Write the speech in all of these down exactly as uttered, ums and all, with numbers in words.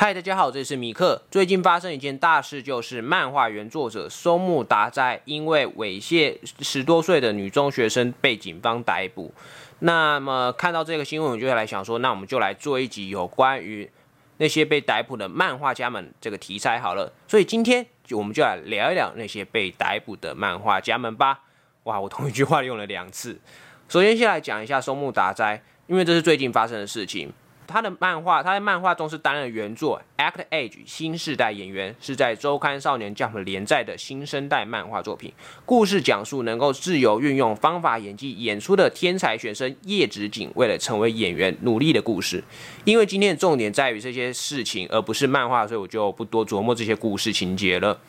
嗨，大家好，这里是米克。最近发生一件大事，就是漫画原作者松木达哉因为猥亵十多岁的女中学生被警方逮捕。那么看到这个新闻，我就来想说，那我们就来做一集有关于那些被逮捕的漫画家们这个题材好了。所以今天我们就来聊一聊那些被逮捕的漫画家们吧。哇，我同一句话用了两次。首先先来讲一下松木达哉，因为这是最近发生的事情。他的漫画，他在漫画中是担任原作 Act Age 新世代演员，是在周刊少年 Jump 连载的新生代漫画作品。故事讲述能够自由运用方法演技演出的天才学生叶直景，为了成为演员努力的故事。因为今天的重点在于这些事情，而不是漫画，所以我就不多琢磨这些故事情节了。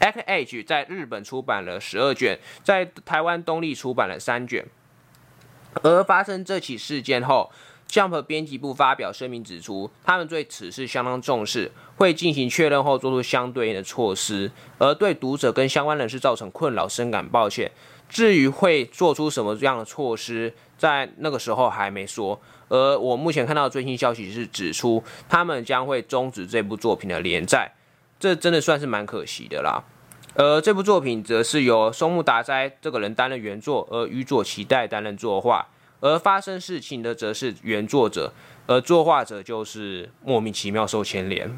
Act Age 在日本出版了十二卷，在台湾东立出版了三卷。而发生这起事件后，Jump 编辑部发表声明指出，他们对此事相当重视，会进行确认后做出相对应的措施，而对读者跟相关人士造成困扰深感抱歉。至于会做出什么样的措施，在那个时候还没说。而我目前看到的最新消息是指出，他们将会终止这部作品的连载，这真的算是蛮可惜的啦。而这部作品则是由松木达哉这个人担任原作，而宇佐奇代担任作画。而发生事情的则是原作者，而作画者就是莫名其妙受牵连。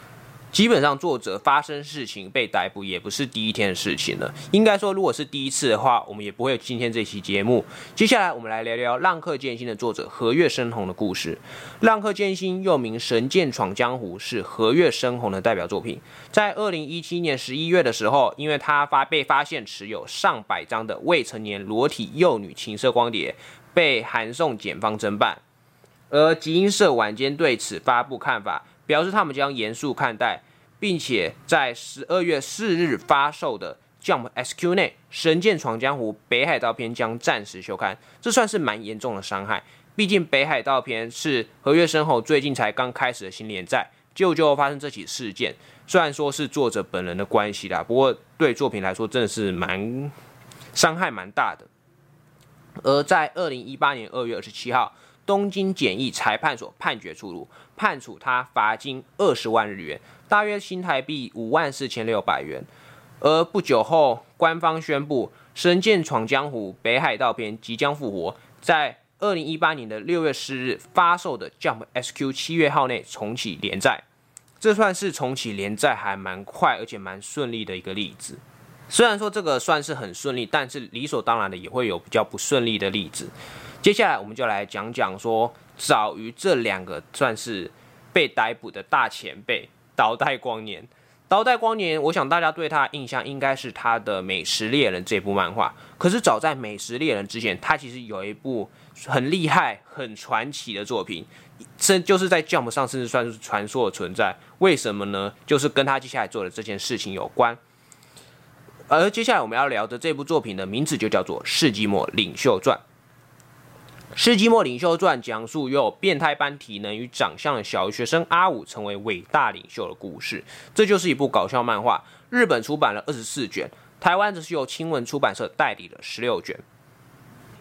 基本上作者发生事情被逮捕也不是第一天的事情了，应该说如果是第一次的话，我们也不会有今天这期节目。接下来我们来聊聊《浪客剑心》的作者和月伸宏的故事。《浪客剑心》又名《神剑闯江湖》，是和月伸宏的代表作品。在二零一七年十一月的时候，因为他发被发现持有上百张的未成年裸体幼女情色光碟，被函送检方侦办，而集英社晚间对此发布看法，表示他们将严肃看待，并且在十二月四日发售的 Jump S Q 内，《神剑闯江湖》北海道篇将暂时休刊，这算是蛮严重的伤害。毕竟北海道篇是和月伸宏最近才刚开始的新连载，结果就发生这起事件，虽然说是作者本人的关系啦，不过对作品来说真的是蛮伤害蛮大的。而在二零一八年二月二十七号，东京简易裁判所判决出炉，判处他罚金二十万日元，大约新台币五万四千六百元。而不久后，官方宣布《神剑闯江湖》北海道篇即将复活，在二零一八年的六月四日发售的 Jump S Q 七月号内重启连载。这算是重启连载还蛮快而且蛮顺利的一个例子。虽然说这个算是很顺利，但是理所当然的也会有比较不顺利的例子。接下来我们就来讲讲说，早于这两个算是被逮捕的大前辈倒带光年。倒带光年，我想大家对他的印象应该是他的《美食猎人》这部漫画。可是早在《美食猎人》之前，他其实有一部很厉害、很传奇的作品，就是在 Jump 上甚至算是传说的存在。为什么呢？就是跟他接下来做的这件事情有关。而接下来我们要聊的这部作品的名字就叫做《世纪末领袖传》。《世纪末领袖传》讲述有变态般体能与长相的小学生阿武成为伟大领袖的故事，这就是一部搞笑漫画。日本出版了二十四卷，台湾则是由青文出版社代理了十六卷。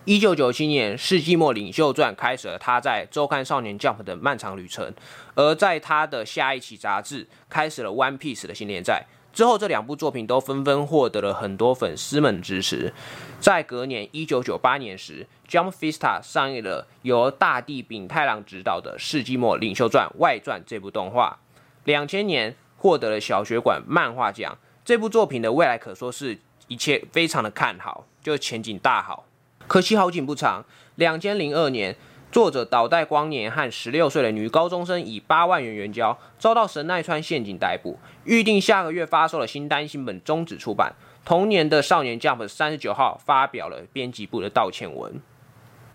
一九九七年，《世纪末领袖传》开始了他在周刊少年 Jump 的漫长旅程，而在他的下一期杂志开始了 One Piece 的新连载。之后，这两部作品都纷纷获得了很多粉丝们支持。在隔年一九九八年时， Jump Festa 上映了由大地丙太郎执导的《世纪末领袖传外传》这部动画。两千年获得了小学馆漫画奖。这部作品的未来可说是一切非常的看好，就是前景大好。可惜好景不长，二零零二年。作者倒带光年和十六岁的女高中生以八万元援交，遭到神奈川县警逮捕。预定下个月发售的新单行本终止出版。同年的《少年 Jump》三十九号发表了编辑部的道歉文。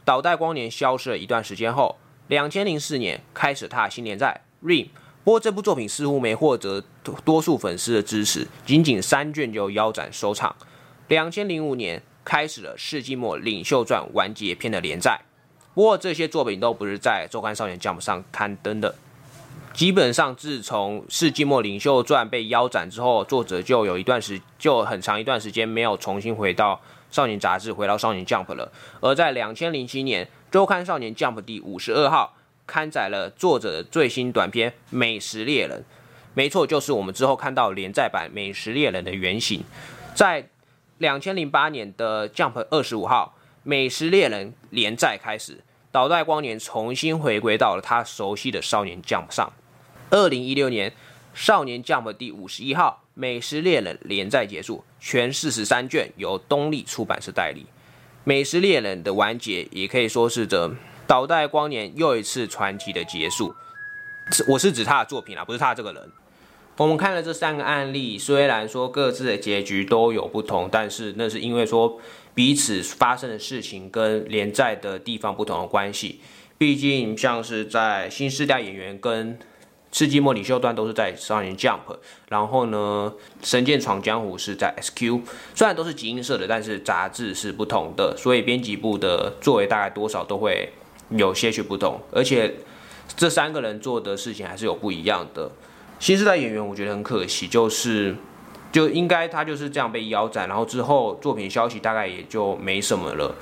倒带光年消失了一段时间后，二零零四年开始他的新连载《Rim》。不过这部作品似乎没获得多数粉丝的支持，仅仅三卷就腰斩收场。二零零五年开始了《世纪末领袖传》完结篇的连载。不过这些作品都不是在周刊少年 Jump 上刊登的。基本上自从《世纪末领袖传》被腰斩之后，作者就有一段时就很长一段时间没有重新回到少年杂志，回到少年 Jump 了。而在二零零七年，周刊少年 Jump 第五十二号刊载了作者的最新短篇《美食猎人》。没错，就是我们之后看到连载版《美食猎人》的原型。在二零零八年的 Jump 二十五号《美食猎人》连载开始，岛袋光年重新回归到了他熟悉的少年 Jump 上。二零一六年少年 Jump 第五十一号《美食猎人》连载结束，全四十三卷由东立出版社代理。《美食猎人》的完结也可以说是这岛袋光年又一次传奇的结束。我是指他的作品啊，不是他这个人。我们看了这三个案例，虽然说各自的结局都有不同，但是那是因为说彼此发生的事情跟连载的地方不同的关系。毕竟像是在新世代演员跟赤木末里秀段都是在少年 Jump， 然后呢，神剑闯江湖是在 S Q， 虽然都是集英社的，但是杂志是不同的，所以编辑部的作为大概多少都会有些许不同，而且这三个人做的事情还是有不一样的。新世代演员我觉得很可惜，就是就应该他就是这样被腰斩，然后之后作品消息大概也就没什么了。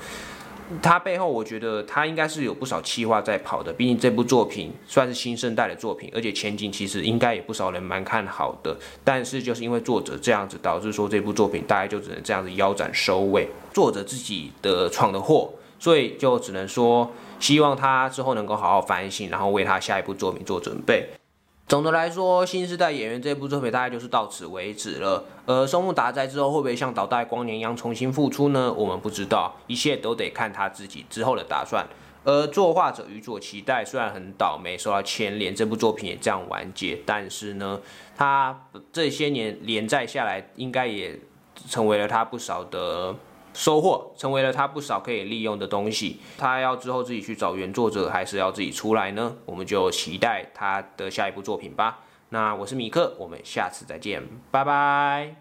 他背后我觉得他应该是有不少企划在跑的，毕竟这部作品算是新生代的作品，而且前景其实应该也不少人蛮看好的，但是就是因为作者这样子，导致说这部作品大概就只能这样子腰斩收尾，作者自己的闯的祸，所以就只能说希望他之后能够好好反省，然后为他下一部作品做准备。总的来说，新世代演员这部作品大概就是到此为止了。呃，松木达哉之后会不会像岛袋光年一样重新复出呢？我们不知道，一切都得看他自己之后的打算。而作画者宇佐期待虽然很倒霉，受到牵连，这部作品也这样完结，但是呢，他这些年连载下来，应该也成为了他不少的收获，成为了他不少可以利用的东西。他要之后自己去找原作者，还是要自己出来呢？我们就期待他的下一部作品吧。那我是米克，我们下次再见，拜拜。